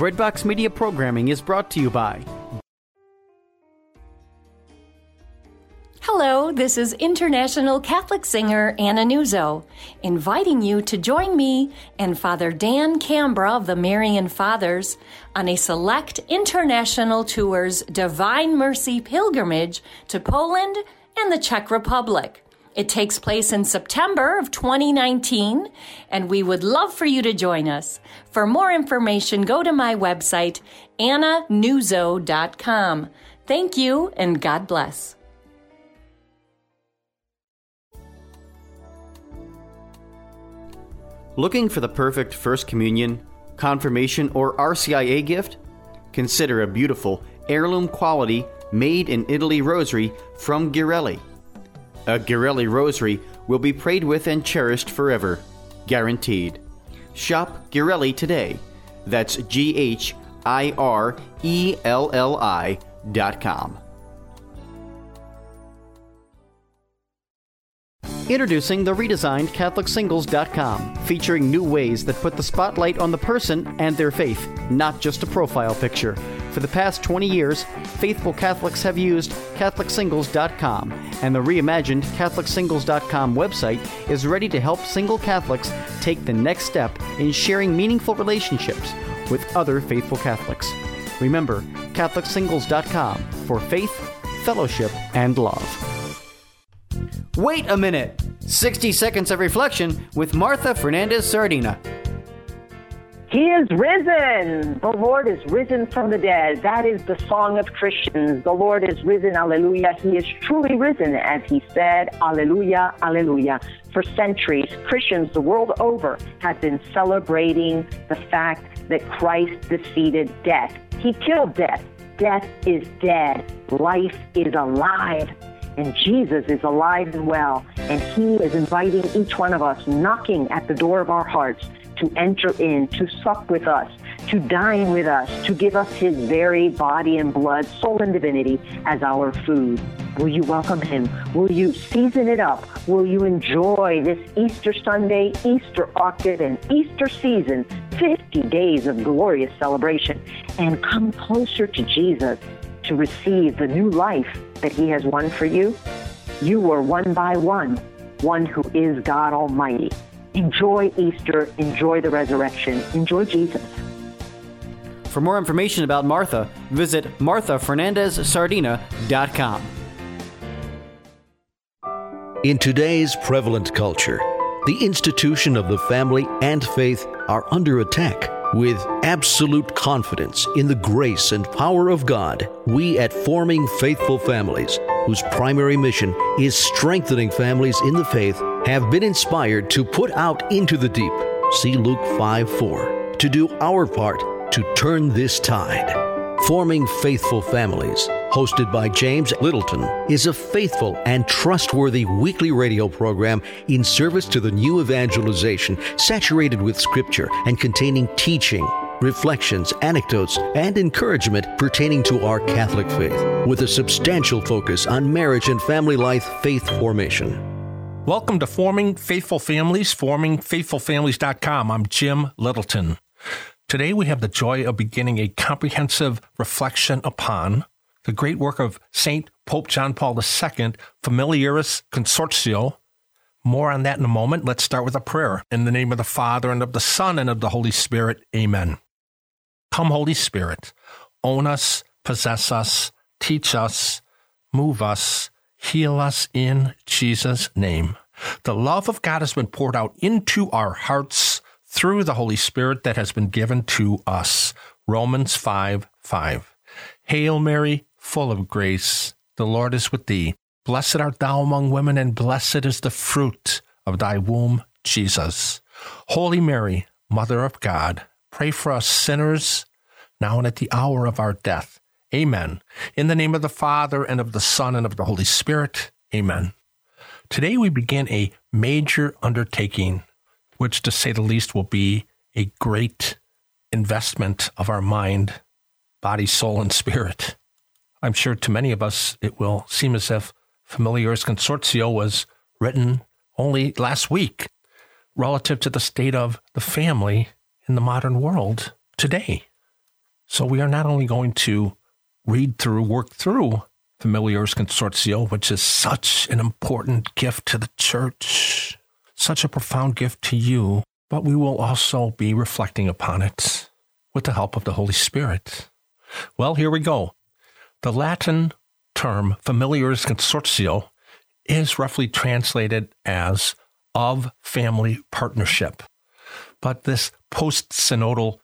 Redbox Media Programming is brought to you by... Hello, this is international Catholic singer Anna Nuzzo, inviting you to join me and Father Dan Cambra of the Marian Fathers on a select international tour's Divine Mercy pilgrimage to Poland and the Czech Republic. It takes place in September of 2019, and we would love for you to join us. For more information, go to my website, annanuzzo.com. Thank you, and God bless. Looking for the perfect First Communion, Confirmation, or RCIA gift? Consider a beautiful, heirloom-quality, made-in-Italy rosary from Ghirelli. A Ghirelli rosary will be prayed with and cherished forever, guaranteed. Shop Ghirelli today. That's GHIRELLI.com. Introducing the redesigned CatholicSingles.com, featuring new ways that put the spotlight on the person and their faith, not just a profile picture. For the past 20 years, faithful Catholics have used CatholicSingles.com, and the reimagined CatholicSingles.com website is ready to help single Catholics take the next step in sharing meaningful relationships with other faithful Catholics. Remember, CatholicSingles.com for faith, fellowship, and love. Wait a minute! 60 Seconds of Reflection with Martha Fernandez-Sardina. He is risen! The Lord is risen from the dead. That is the song of Christians. The Lord is risen, alleluia. He is truly risen, as he said, alleluia, alleluia. For centuries, Christians the world over have been celebrating the fact that Christ defeated death. He killed death. Death is dead. Life is alive. And Jesus is alive and well, and he is inviting each one of us, knocking at the door of our hearts, to enter in, to sup with us, to dine with us, to give us his very body and blood, soul and divinity as our food. Will you welcome him? Will you season it up? Will you enjoy this Easter Sunday, Easter octave, and Easter season, 50 days of glorious celebration, and come closer to Jesus to receive the new life that he has won for you? You were won by one who is God Almighty. Enjoy Easter. Enjoy the resurrection. Enjoy Jesus. For more information about Martha, visit MarthaFernandezSardina.com. In today's prevalent culture, the institution of the family and faith are under attack. With absolute confidence in the grace and power of God, we at Forming Faithful Families, whose primary mission is strengthening families in the faith, have been inspired to put out into the deep, see Luke 5:4, to do our part to turn this tide. Forming Faithful Families, hosted by James Littleton, is a faithful and trustworthy weekly radio program in service to the new evangelization, saturated with Scripture and containing teaching, reflections, anecdotes, and encouragement pertaining to our Catholic faith, with a substantial focus on marriage and family life faith formation. Welcome to Forming Faithful Families, formingfaithfulfamilies.com. I'm Jim Littleton. Today we have the joy of beginning a comprehensive reflection upon the great work of Saint Pope John Paul II, Familiaris Consortio. More on that in a moment. Let's start with a prayer. In the name of the Father, and of the Son, and of the Holy Spirit. Amen. Come, Holy Spirit, own us, possess us, teach us, move us, heal us in Jesus' name. The love of God has been poured out into our hearts through the Holy Spirit that has been given to us. Romans 5:5. Hail Mary, full of grace, the Lord is with thee. Blessed art thou among women, and blessed is the fruit of thy womb, Jesus. Holy Mary, Mother of God, pray for us sinners, now and at the hour of our death. Amen. In the name of the Father, and of the Son, and of the Holy Spirit. Amen. Today we begin a major undertaking, which, to say the least, will be a great investment of our mind, body, soul, and spirit. I'm sure to many of us, it will seem as if Familiaris Consortio was written only last week relative to the state of the family in the modern world today. So we are not only going to read through, work through Familiaris Consortio, which is such an important gift to the church, such a profound gift to you, but we will also be reflecting upon it with the help of the Holy Spirit. Well, here we go. The Latin term Familiaris Consortio is roughly translated as of family partnership. But this post-synodal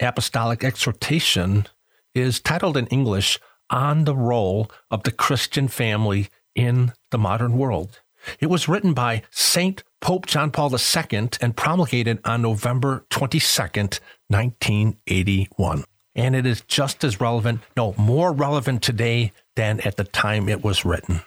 apostolic exhortation is titled in English, On the Role of the Christian Family in the Modern World. It was written by Saint Pope John Paul II and promulgated on November 22nd, 1981. And it is just as relevant, no, more relevant today than at the time it was written.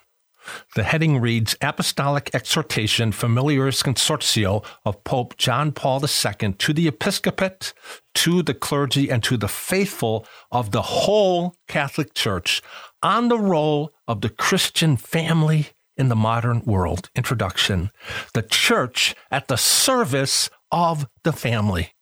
The heading reads, Apostolic Exhortation Familiaris Consortio of Pope John Paul II to the Episcopate, to the clergy, and to the faithful of the whole Catholic Church on the role of the Christian family in the modern world. Introduction, the Church at the service of the family.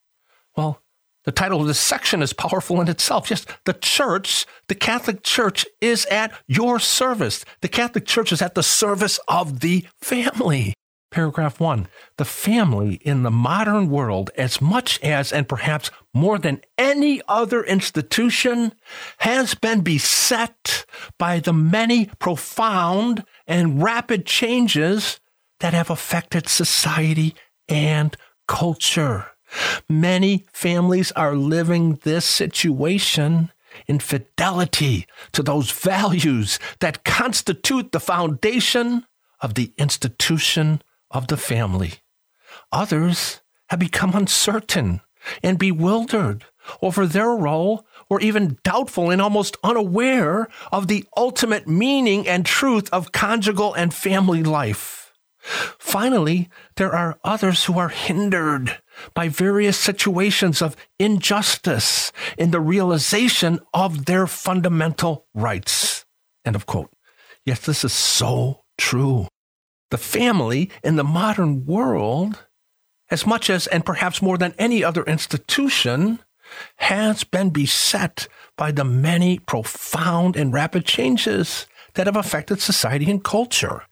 Well, the title of this section is powerful in itself. Yes, the church, the Catholic Church is at your service. The Catholic Church is at the service of the family. Paragraph 1, the family in the modern world, as much as and perhaps more than any other institution, has been beset by the many profound and rapid changes that have affected society and culture. Many families are living this situation in fidelity to those values that constitute the foundation of the institution of the family. Others have become uncertain and bewildered over their role, or even doubtful and almost unaware of the ultimate meaning and truth of conjugal and family life. Finally, there are others who are hindered by various situations of injustice in the realization of their fundamental rights. End of quote. Yes, this is so true. The family in the modern world, as much as and perhaps more than any other institution, has been beset by the many profound and rapid changes that have affected society and culture.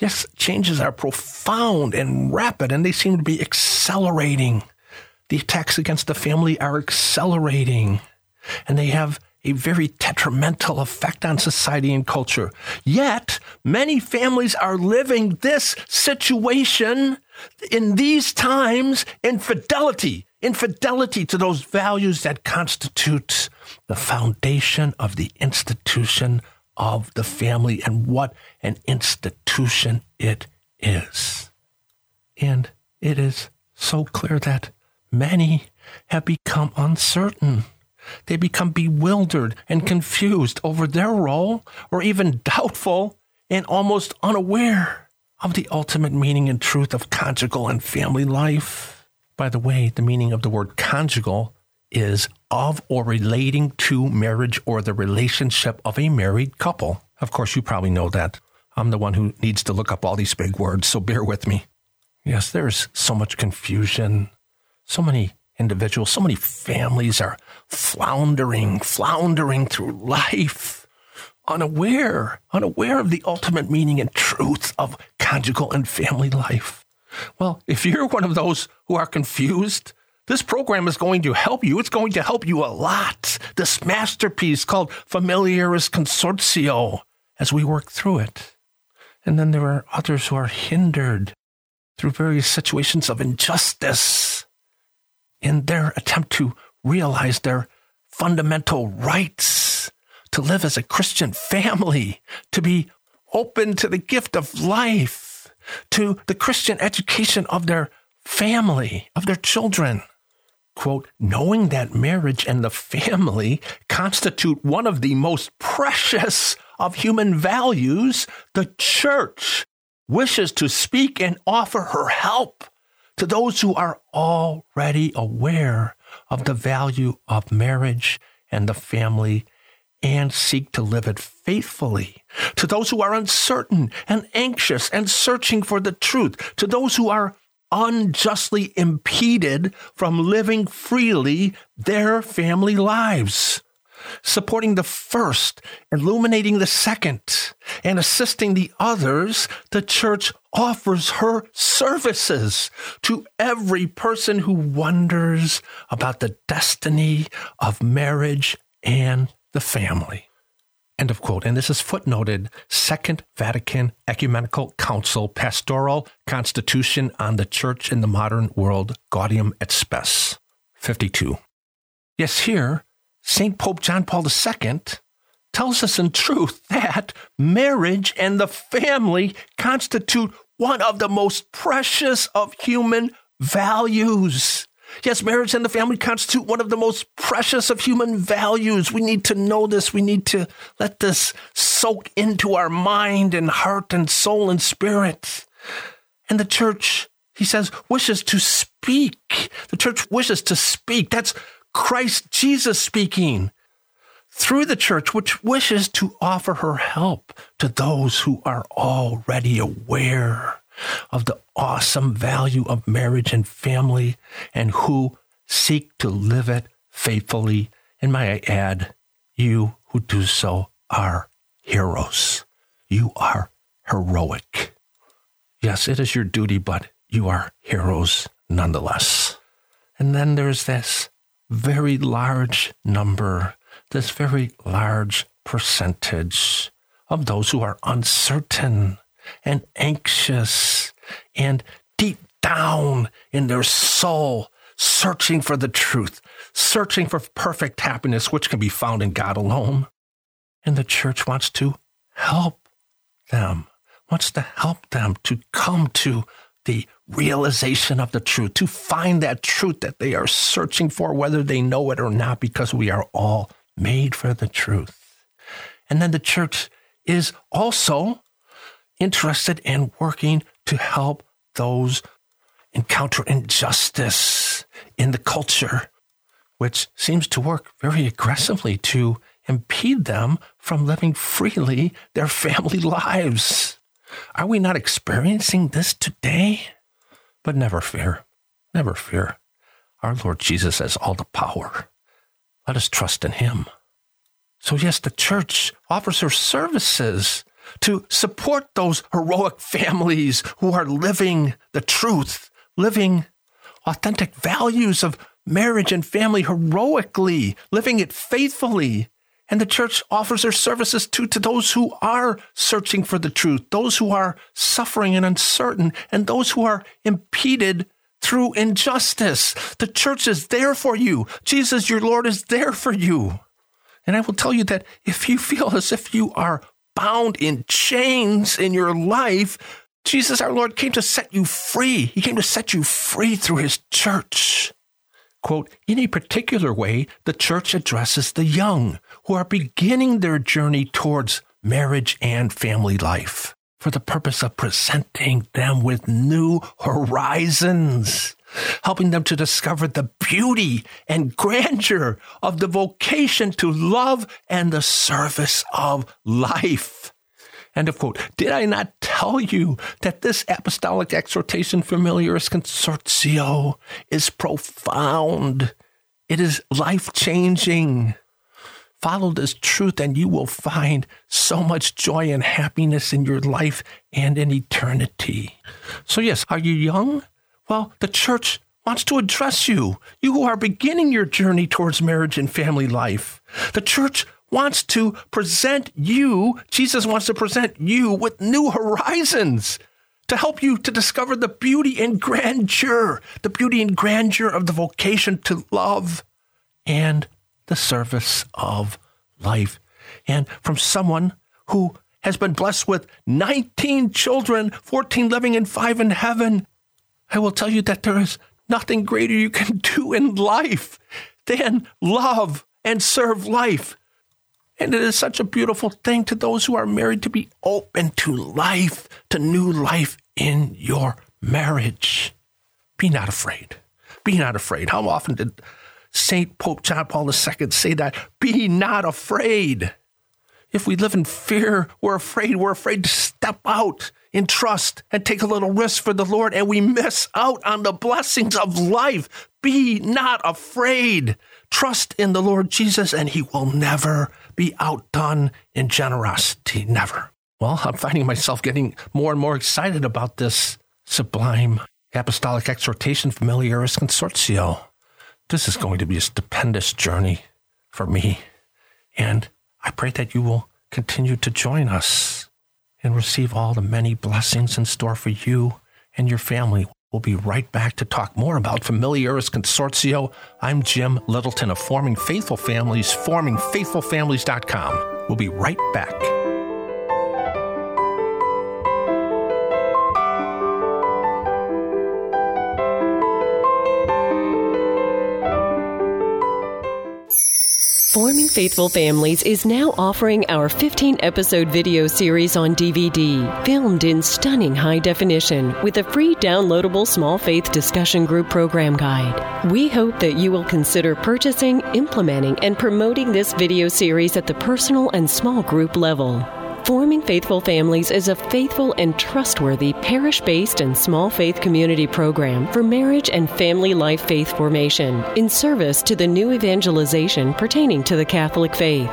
Yes, changes are profound and rapid, and they seem to be accelerating. The attacks against the family are accelerating, and they have a very detrimental effect on society and culture. Yet, many families are living this situation in these times in fidelity to those values that constitute the foundation of the institution of the family, and what an institution it is. And it is so clear that many have become uncertain. They become bewildered and confused over their role, or even doubtful and almost unaware of the ultimate meaning and truth of conjugal and family life. By the way, the meaning of the word conjugal is of or relating to marriage or the relationship of a married couple. Of course, you probably know that. I'm the one who needs to look up all these big words, so bear with me. Yes, there's so much confusion. So many individuals, so many families are floundering through life, unaware of the ultimate meaning and truth of conjugal and family life. Well, if you're one of those who are confused, this program is going to help you. It's going to help you a lot. This masterpiece called Familiaris Consortio, as we work through it. And then there are others who are hindered through various situations of injustice in their attempt to realize their fundamental rights, to live as a Christian family, to be open to the gift of life, to the Christian education of their family, of their children. Quote, knowing that marriage and the family constitute one of the most precious of human values, the Church wishes to speak and offer her help to those who are already aware of the value of marriage and the family and seek to live it faithfully. To those who are uncertain and anxious and searching for the truth, to those who are unjustly impeded from living freely their family lives, supporting the first, illuminating the second, and assisting the others. The church offers her services to every person who wonders about the destiny of marriage and the family. End of quote. And this is footnoted, Second Vatican Ecumenical Council, Pastoral Constitution on the Church in the Modern World, Gaudium et Spes, 52. Yes, here, St. Pope John Paul II tells us in truth that marriage and the family constitute one of the most precious of human values. Yes, marriage and the family constitute one of the most precious of human values. We need to know this. We need to let this soak into our mind and heart and soul and spirit. And the church, he says, wishes to speak. The church wishes to speak. That's Christ Jesus speaking through the church, which wishes to offer her help to those who are already aware of the awesome value of marriage and family and who seek to live it faithfully. And may I add, you who do so are heroes. You are heroic. Yes, it is your duty, but you are heroes nonetheless. And then there's this very large number, this very large percentage of those who are uncertain and anxious and deep down in their soul, searching for the truth, searching for perfect happiness, which can be found in God alone. And the church wants to help them, to come to the realization of the truth, to find that truth that they are searching for, whether they know it or not, because we are all made for the truth. And then the church is also interested and working to help those encounter injustice in the culture, which seems to work very aggressively to impede them from living freely their family lives. Are we not experiencing this today? But never fear, never fear. Our Lord Jesus has all the power. Let us trust in him. So yes, the church offers her services to support those heroic families who are living the truth, living authentic values of marriage and family heroically, living it faithfully. And the church offers her services to those who are searching for the truth, those who are suffering and uncertain, and those who are impeded through injustice. The church is there for you. Jesus, your Lord, is there for you. And I will tell you that if you feel as if you are bound in chains in your life, Jesus, our Lord, came to set you free. He came to set you free through his church. Quote, in a particular way, the church addresses the young who are beginning their journey towards marriage and family life for the purpose of presenting them with new horizons, helping them to discover the beauty and grandeur of the vocation to love and the service of life. End of quote. Did I not tell you that this apostolic exhortation, Familiaris Consortio, is profound? It is life-changing. Follow this truth and you will find so much joy and happiness in your life and in eternity. So yes, are you young? Well, the church wants to address you, you who are beginning your journey towards marriage and family life. The church wants to present you, Jesus wants to present you with new horizons to help you to discover the beauty and grandeur of the vocation to love and the service of life. And from someone who has been blessed with 19 children, 14 living and 5 in heaven, I will tell you that there is nothing greater you can do in life than love and serve life. And it is such a beautiful thing to those who are married to be open to life, to new life in your marriage. Be not afraid. Be not afraid. How often did St. Pope John Paul II say that? Be not afraid. If we live in fear, we're afraid to step out in trust and take a little risk for the Lord, and we miss out on the blessings of life. Be not afraid. Trust in the Lord Jesus, and he will never be outdone in generosity. Never. Well, I'm finding myself getting more and more excited about this sublime apostolic exhortation, Familiaris Consortio. This is going to be a stupendous journey for me, and I pray that you will continue to join us and receive all the many blessings in store for you and your family. We'll be right back to talk more about Familiaris Consortio. I'm Jim Littleton of Forming Faithful Families, formingfaithfulfamilies.com. We'll be right back. Forming Faithful Families is now offering our 15-episode video series on DVD, filmed in stunning high definition with a free downloadable small faith discussion group program guide. We hope that you will consider purchasing, implementing, and promoting this video series at the personal and small group level. Forming Faithful Families is a faithful and trustworthy parish-based and small faith community program for marriage and family life faith formation in service to the new evangelization pertaining to the Catholic faith.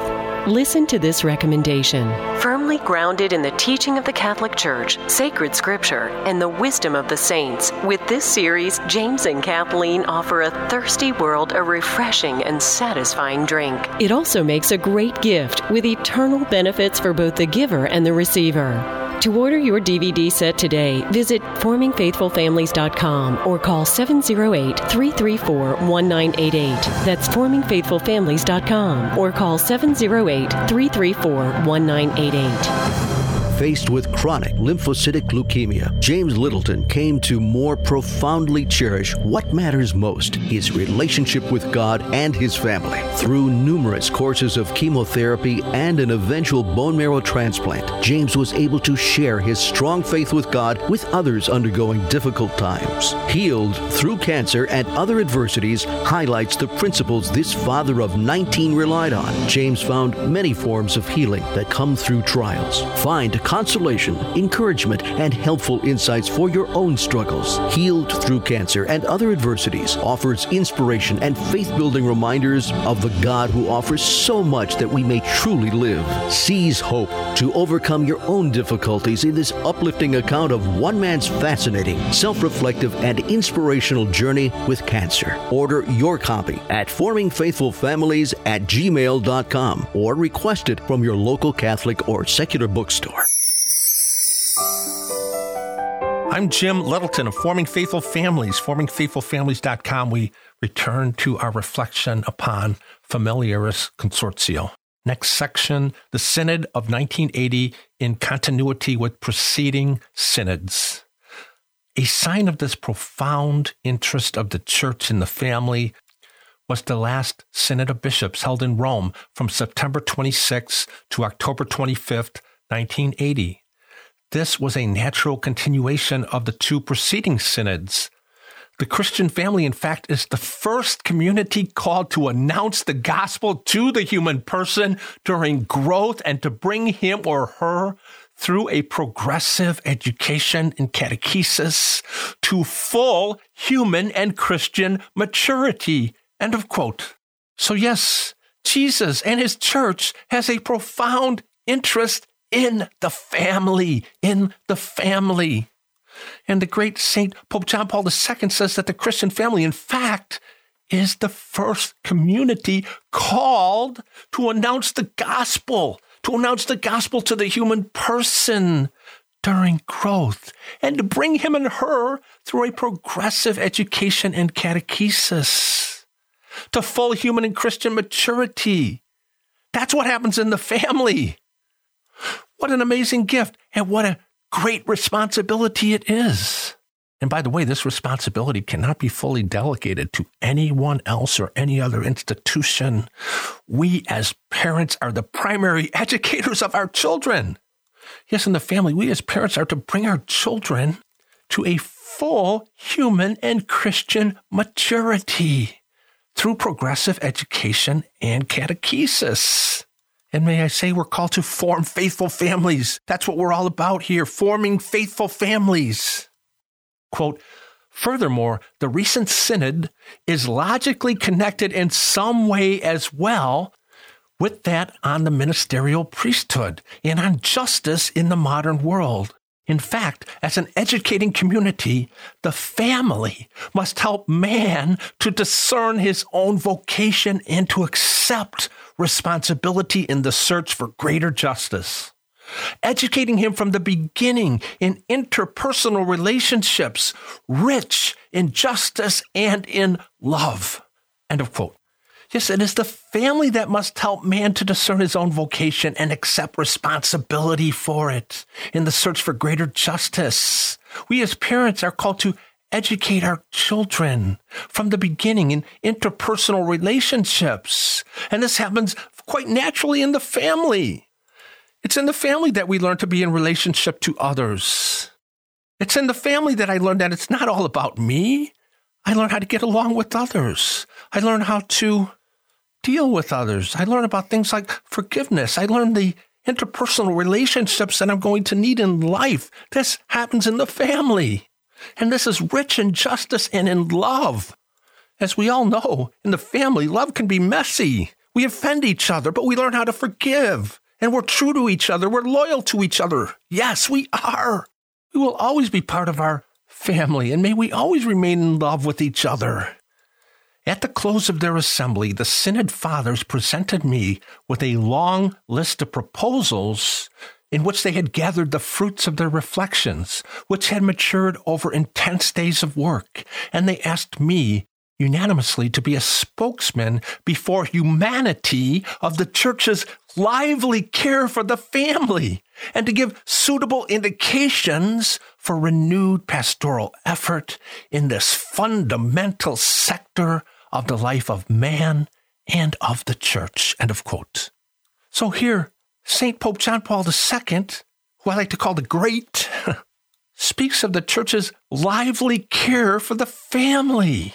Listen to this recommendation. Firmly grounded in the teaching of the Catholic Church, sacred scripture, and the wisdom of the saints, with this series, James and Kathleen offer a thirsty world a refreshing and satisfying drink. It also makes a great gift with eternal benefits for both the giver and the receiver. To order your DVD set today, visit formingfaithfulfamilies.com or call 708-334-1988. That's formingfaithfulfamilies.com or call 708-334-1988. Faced with chronic lymphocytic leukemia, James Littleton came to more profoundly cherish what matters most, his relationship with God and his family. Through numerous courses of chemotherapy and an eventual bone marrow transplant, James was able to share his strong faith with God with others undergoing difficult times. Healed through cancer and other adversities highlights the principles this father of 19 relied on. James found many forms of healing that come through trials. Find consolation, encouragement, and helpful insights for your own struggles. Healed Through Cancer and Other Adversities offers inspiration and faith-building reminders of the God who offers so much that we may truly live. Seize hope to overcome your own difficulties in this uplifting account of one man's fascinating, self-reflective, and inspirational journey with cancer. Order your copy at formingfaithfulfamilies@gmail.com or request it from your local Catholic or secular bookstore. I'm Jim Littleton of Forming Faithful Families, formingfaithfulfamilies.com. We return to our reflection upon Familiaris Consortio. Next section, the Synod of 1980 in continuity with preceding synods. A sign of this profound interest of the Church in the family was the last Synod of Bishops held in Rome from September 26 to October 25, 1980. This was a natural continuation of the two preceding synods. The Christian family, in fact, is the first community called to announce the gospel to the human person during growth and to bring him or her through a progressive education in catechesis to full human and Christian maturity. End of quote. So yes, Jesus and his church has a profound interest in the family. And the great Saint Pope John Paul II says that the Christian family, in fact, is the first community called to announce the gospel, to the human person during growth, and to bring him and her through a progressive education and catechesis to full human and Christian maturity. That's what happens in the family. What an amazing gift, and what a great responsibility it is. And by the way, this responsibility cannot be fully delegated to anyone else or any other institution. We as parents are the primary educators of our children. Yes, in the family, we as parents are to bring our children to a full human and Christian maturity through progressive education and catechesis. And may I say, we're called to form faithful families. That's what we're all about here, forming faithful families. Quote, furthermore, the recent synod is logically connected in some way as well with that on the ministerial priesthood and on justice in the modern world. In fact, as an educating community, the family must help man to discern his own vocation and to accept responsibility in the search for greater justice. Educating him from the beginning in interpersonal relationships, rich in justice and in love. End of quote. Yes, it is the family that must help man to discern his own vocation and accept responsibility for it in the search for greater justice. We as parents are called to educate our children from the beginning in interpersonal relationships. And this happens quite naturally in the family. It's in the family that we learn to be in relationship to others. It's in the family that I learned that it's not all about me. I learn how to get along with others. I learn how to deal with others. I learn about things like forgiveness. I learn the interpersonal relationships that I'm going to need in life. This happens in the family. And this is rich in justice and in love. As we all know, in the family, love can be messy. We offend each other, but we learn how to forgive. And we're true to each other. We're loyal to each other. Yes, we are. We will always be part of our family, and may we always remain in love with each other. At the close of their assembly, the Synod Fathers presented me with a long list of proposals in which they had gathered the fruits of their reflections, which had matured over intense days of work, and they asked me unanimously to be a spokesman before humanity of the Church's lively care for the family, and to give suitable indications for renewed pastoral effort in this fundamental sector of the life of man and of the Church. End of quote. So here, Saint Pope John Paul II, who I like to call the Great, speaks of the Church's lively care for the family.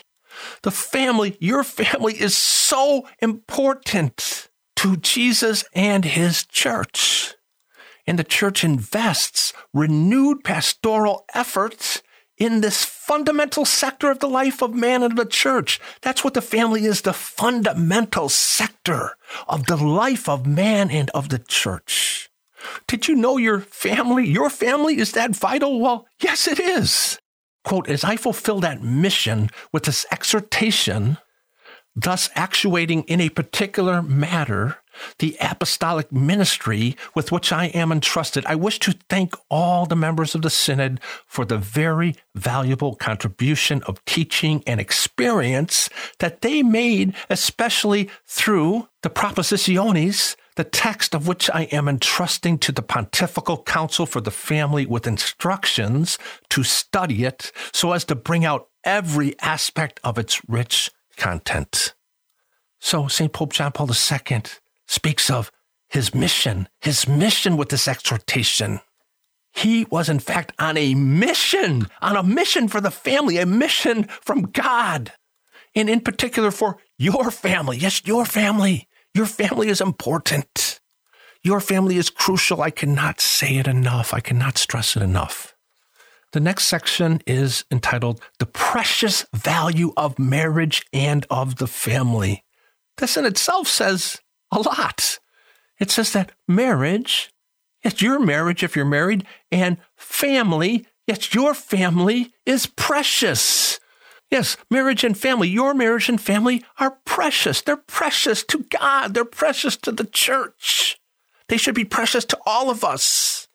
The family, your family, is so important to Jesus and his Church. And the Church invests renewed pastoral efforts in this fundamental sector of the life of man and the Church. That's what the family is, the fundamental sector of the life of man and of the Church. Did you know your family is that vital? Well, yes, it is. Quote, as I fulfill that mission with this exhortation, thus actuating in a particular matter the apostolic ministry with which I am entrusted, I wish to thank all the members of the Synod for the very valuable contribution of teaching and experience that they made, especially through the Propositiones, the text of which I am entrusting to the Pontifical Council for the Family with instructions to study it so as to bring out every aspect of its rich content. So St. Pope John Paul II speaks of his mission with this exhortation. He was, in fact, on a mission for the family, a mission from God, and in particular for your family. Yes, your family. Your family is important. Your family is crucial. I cannot say it enough. I cannot stress it enough. The next section is entitled, The Precious Value of Marriage and of the Family. This in itself says a lot. It says that marriage, yes, your marriage if you're married, and family, yes, your family is precious. Yes, marriage and family, your marriage and family are precious. They're precious to God. They're precious to the Church. They should be precious to all of us.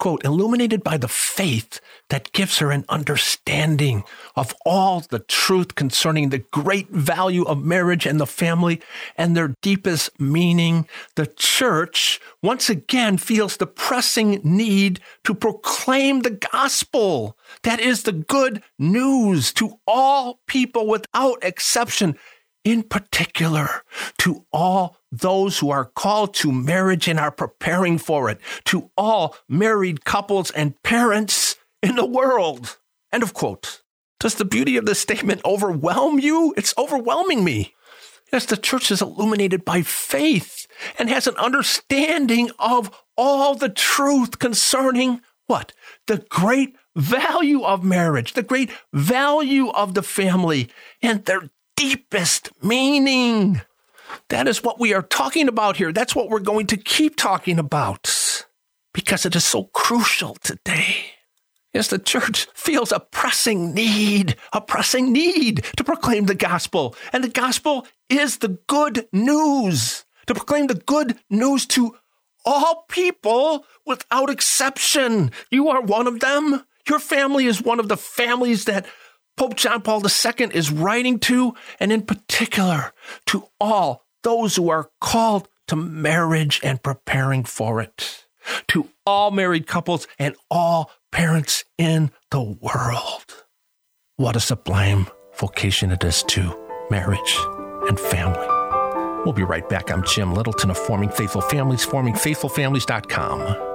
Quote, illuminated by the faith that gives her an understanding of all the truth concerning the great value of marriage and the family and their deepest meaning, the Church once again feels the pressing need to proclaim the gospel. That is the good news to all people without exception, in particular to all those who are called to marriage and are preparing for it, to all married couples and parents in the world. End of quote. Does the beauty of this statement overwhelm you? It's overwhelming me. Yes, the church is illuminated by faith and has an understanding of all the truth concerning what? The great value of marriage, the great value of the family, and their deepest meaning. That is what we are talking about here. That's what we're going to keep talking about because it is so crucial today. Yes, the church feels a pressing need to proclaim the gospel. And the gospel is the good news, to proclaim the good news to all people without exception. You are one of them. Your family is one of the families that Pope John Paul II is writing to, and in particular to all those who are called to marriage and preparing for it, to all married couples and all parents in the world. What a sublime vocation it is to marriage and family. We'll be right back. I'm Jim Littleton of Forming Faithful Families, formingfaithfulfamilies.com.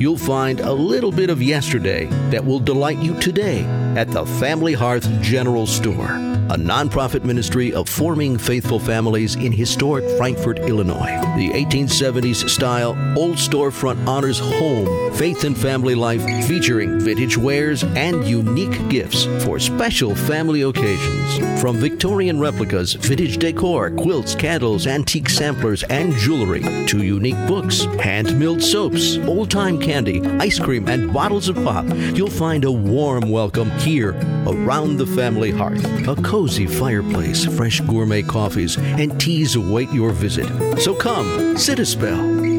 You'll find a little bit of yesterday that will delight you today at the Family Hearth General Store, a nonprofit ministry of Forming Faithful Families in historic Frankfort, Illinois. The 1870s style old storefront honors home, faith, and family life, featuring vintage wares and unique gifts for special family occasions. From Victorian replicas, vintage decor, quilts, candles, antique samplers, and jewelry, to unique books, hand-milled soaps, old-time candy, ice cream, and bottles of pop, you'll find a warm welcome here around the family hearth. A cozy fireplace, fresh gourmet coffees, and teas await your visit. So come, sit a spell.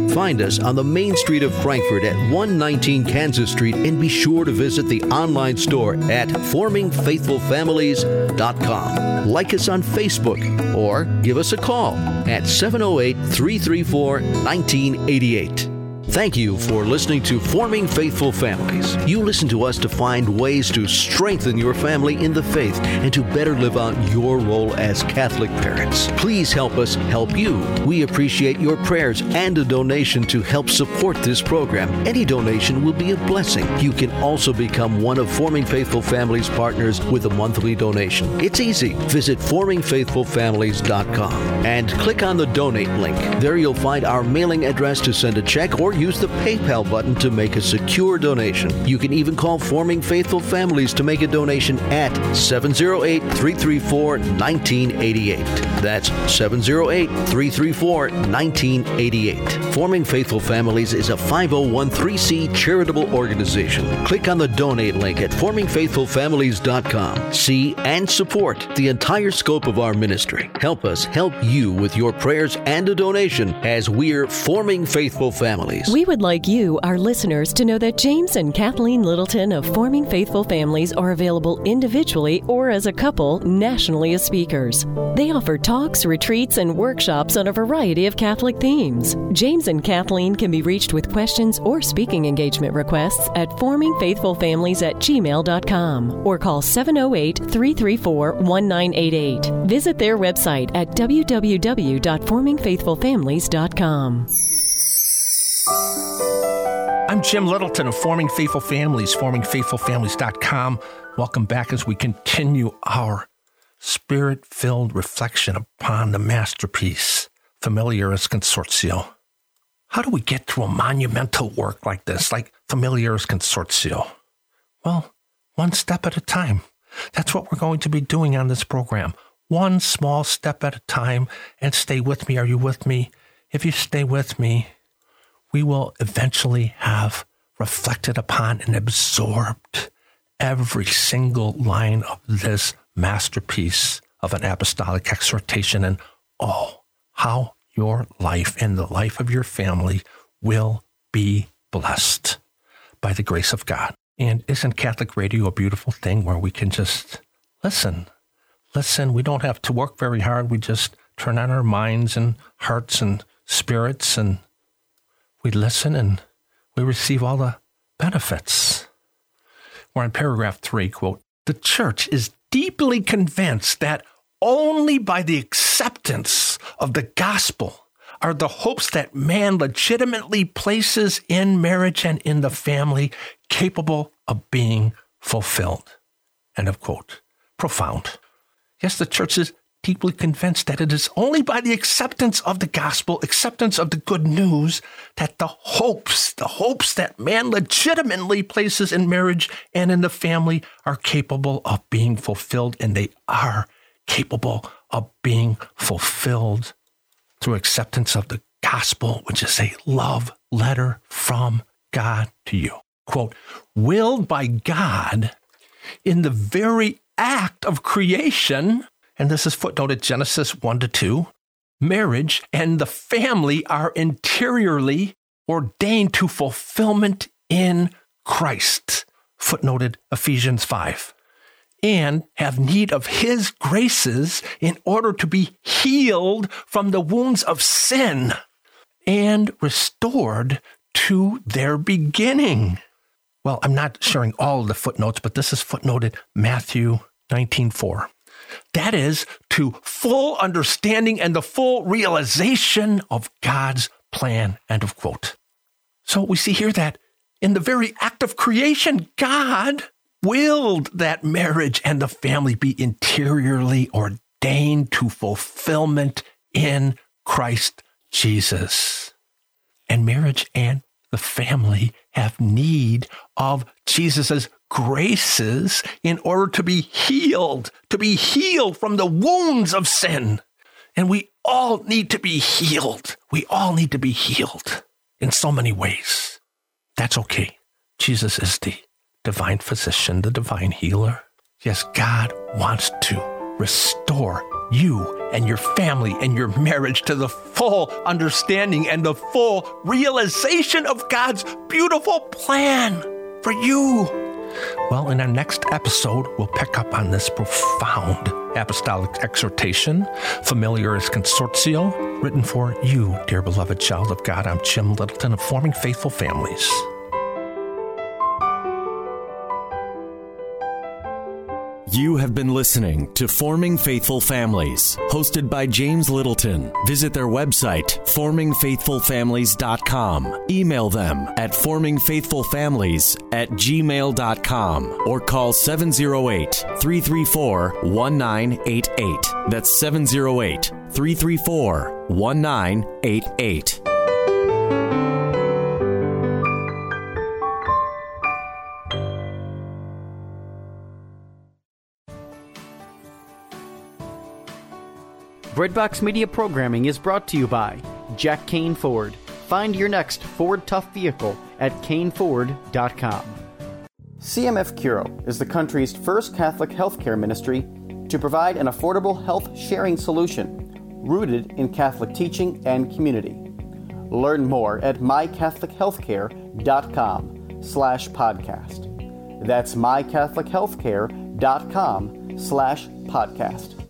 Find us on the main street of Frankfort at 119 Kansas Street, and be sure to visit the online store at formingfaithfulfamilies.com. Like us on Facebook or give us a call at 708-334-1988. Thank you for listening to Forming Faithful Families. You listen to us to find ways to strengthen your family in the faith and to better live out your role as Catholic parents. Please help us help you. We appreciate your prayers and a donation to help support this program. Any donation will be a blessing. You can also become one of Forming Faithful Families partners with a monthly donation. It's easy. Visit formingfaithfulfamilies.com and click on the donate link. There you'll find our mailing address to send a check or use the PayPal button to make a secure donation. You can even call Forming Faithful Families to make a donation at 708-334-1988. That's 708-334-1988. Forming Faithful Families is a 501(c)(3) charitable organization. Click on the donate link at formingfaithfulfamilies.com. See and support the entire scope of our ministry. Help us help you with your prayers and a donation as we're Forming Faithful Families. We would like you, our listeners, to know that James and Kathleen Littleton of Forming Faithful Families are available individually or as a couple nationally as speakers. They offer talks, retreats, and workshops on a variety of Catholic themes. James and Kathleen can be reached with questions or speaking engagement requests at formingfaithfulfamilies@gmail.com or call 708-334-1988. Visit their website at www.formingfaithfulfamilies.com. I'm Jim Littleton of Forming Faithful Families, formingfaithfulfamilies.com. Welcome back as we continue our spirit-filled reflection upon the masterpiece, Familiaris Consortio. How do we get through a monumental work like this, like Familiaris Consortio? Well, one step at a time. That's what we're going to be doing on this program. One small step at a time, and stay with me. Are you with me? If you stay with me, we will eventually have reflected upon and absorbed every single line of this masterpiece of an apostolic exhortation. And oh, how your life and the life of your family will be blessed by the grace of God. And isn't Catholic radio a beautiful thing where we can just listen? We don't have to work very hard. We just turn on our minds and hearts and spirits, and we listen and we receive all the benefits. We're on paragraph 3, quote, "The church is deeply convinced that Only by the acceptance of the gospel are the hopes that man legitimately places in marriage and in the family capable of being fulfilled. End of quote. Profound. Yes, the church is deeply convinced that it is only by the acceptance of the gospel, acceptance of the good news, that the hopes that man legitimately places in marriage and in the family are capable of being fulfilled, and they are capable of being fulfilled through acceptance of the gospel, which is a love letter from God to you. Quote, willed by God in the very act of creation, and this is footnoted Genesis 1-2, marriage and the family are interiorly ordained to fulfillment in Christ, footnoted Ephesians 5, and have need of his graces in order to be healed from the wounds of sin and restored to their beginning. Well, I'm not sharing all of the footnotes, but this is footnoted Matthew 19:4. That is, to full understanding and the full realization of God's plan, end of quote. So we see here that in the very act of creation, God willed that marriage and the family be interiorly ordained to fulfillment in Christ Jesus. And marriage and the family have need of Jesus' graces in order to be healed from the wounds of sin. And we all need to be healed. We all need to be healed in so many ways. That's okay. Jesus is the divine physician, the divine healer. Yes, God wants to restore you and your family and your marriage to the full understanding and the full realization of God's beautiful plan for you. Well, in our next episode, we'll pick up on this profound apostolic exhortation, Familiaris Consortio, written for you, dear beloved child of God. I'm Jim Littleton of Forming Faithful Families. You have been listening to Forming Faithful Families, hosted by James Littleton. Visit their website, formingfaithfulfamilies.com. Email them at formingfaithfulfamilies@gmail.com or call 708-334-1988. That's 708-334-1988. Breadbox Media Programming is brought to you by Jack Kane Ford. Find your next Ford Tough vehicle at caneford.com. CMF Curo is the country's first Catholic healthcare ministry to provide an affordable health sharing solution rooted in Catholic teaching and community. Learn more at mycatholichealthcare.com/podcast. That's mycatholichealthcare.com/podcast.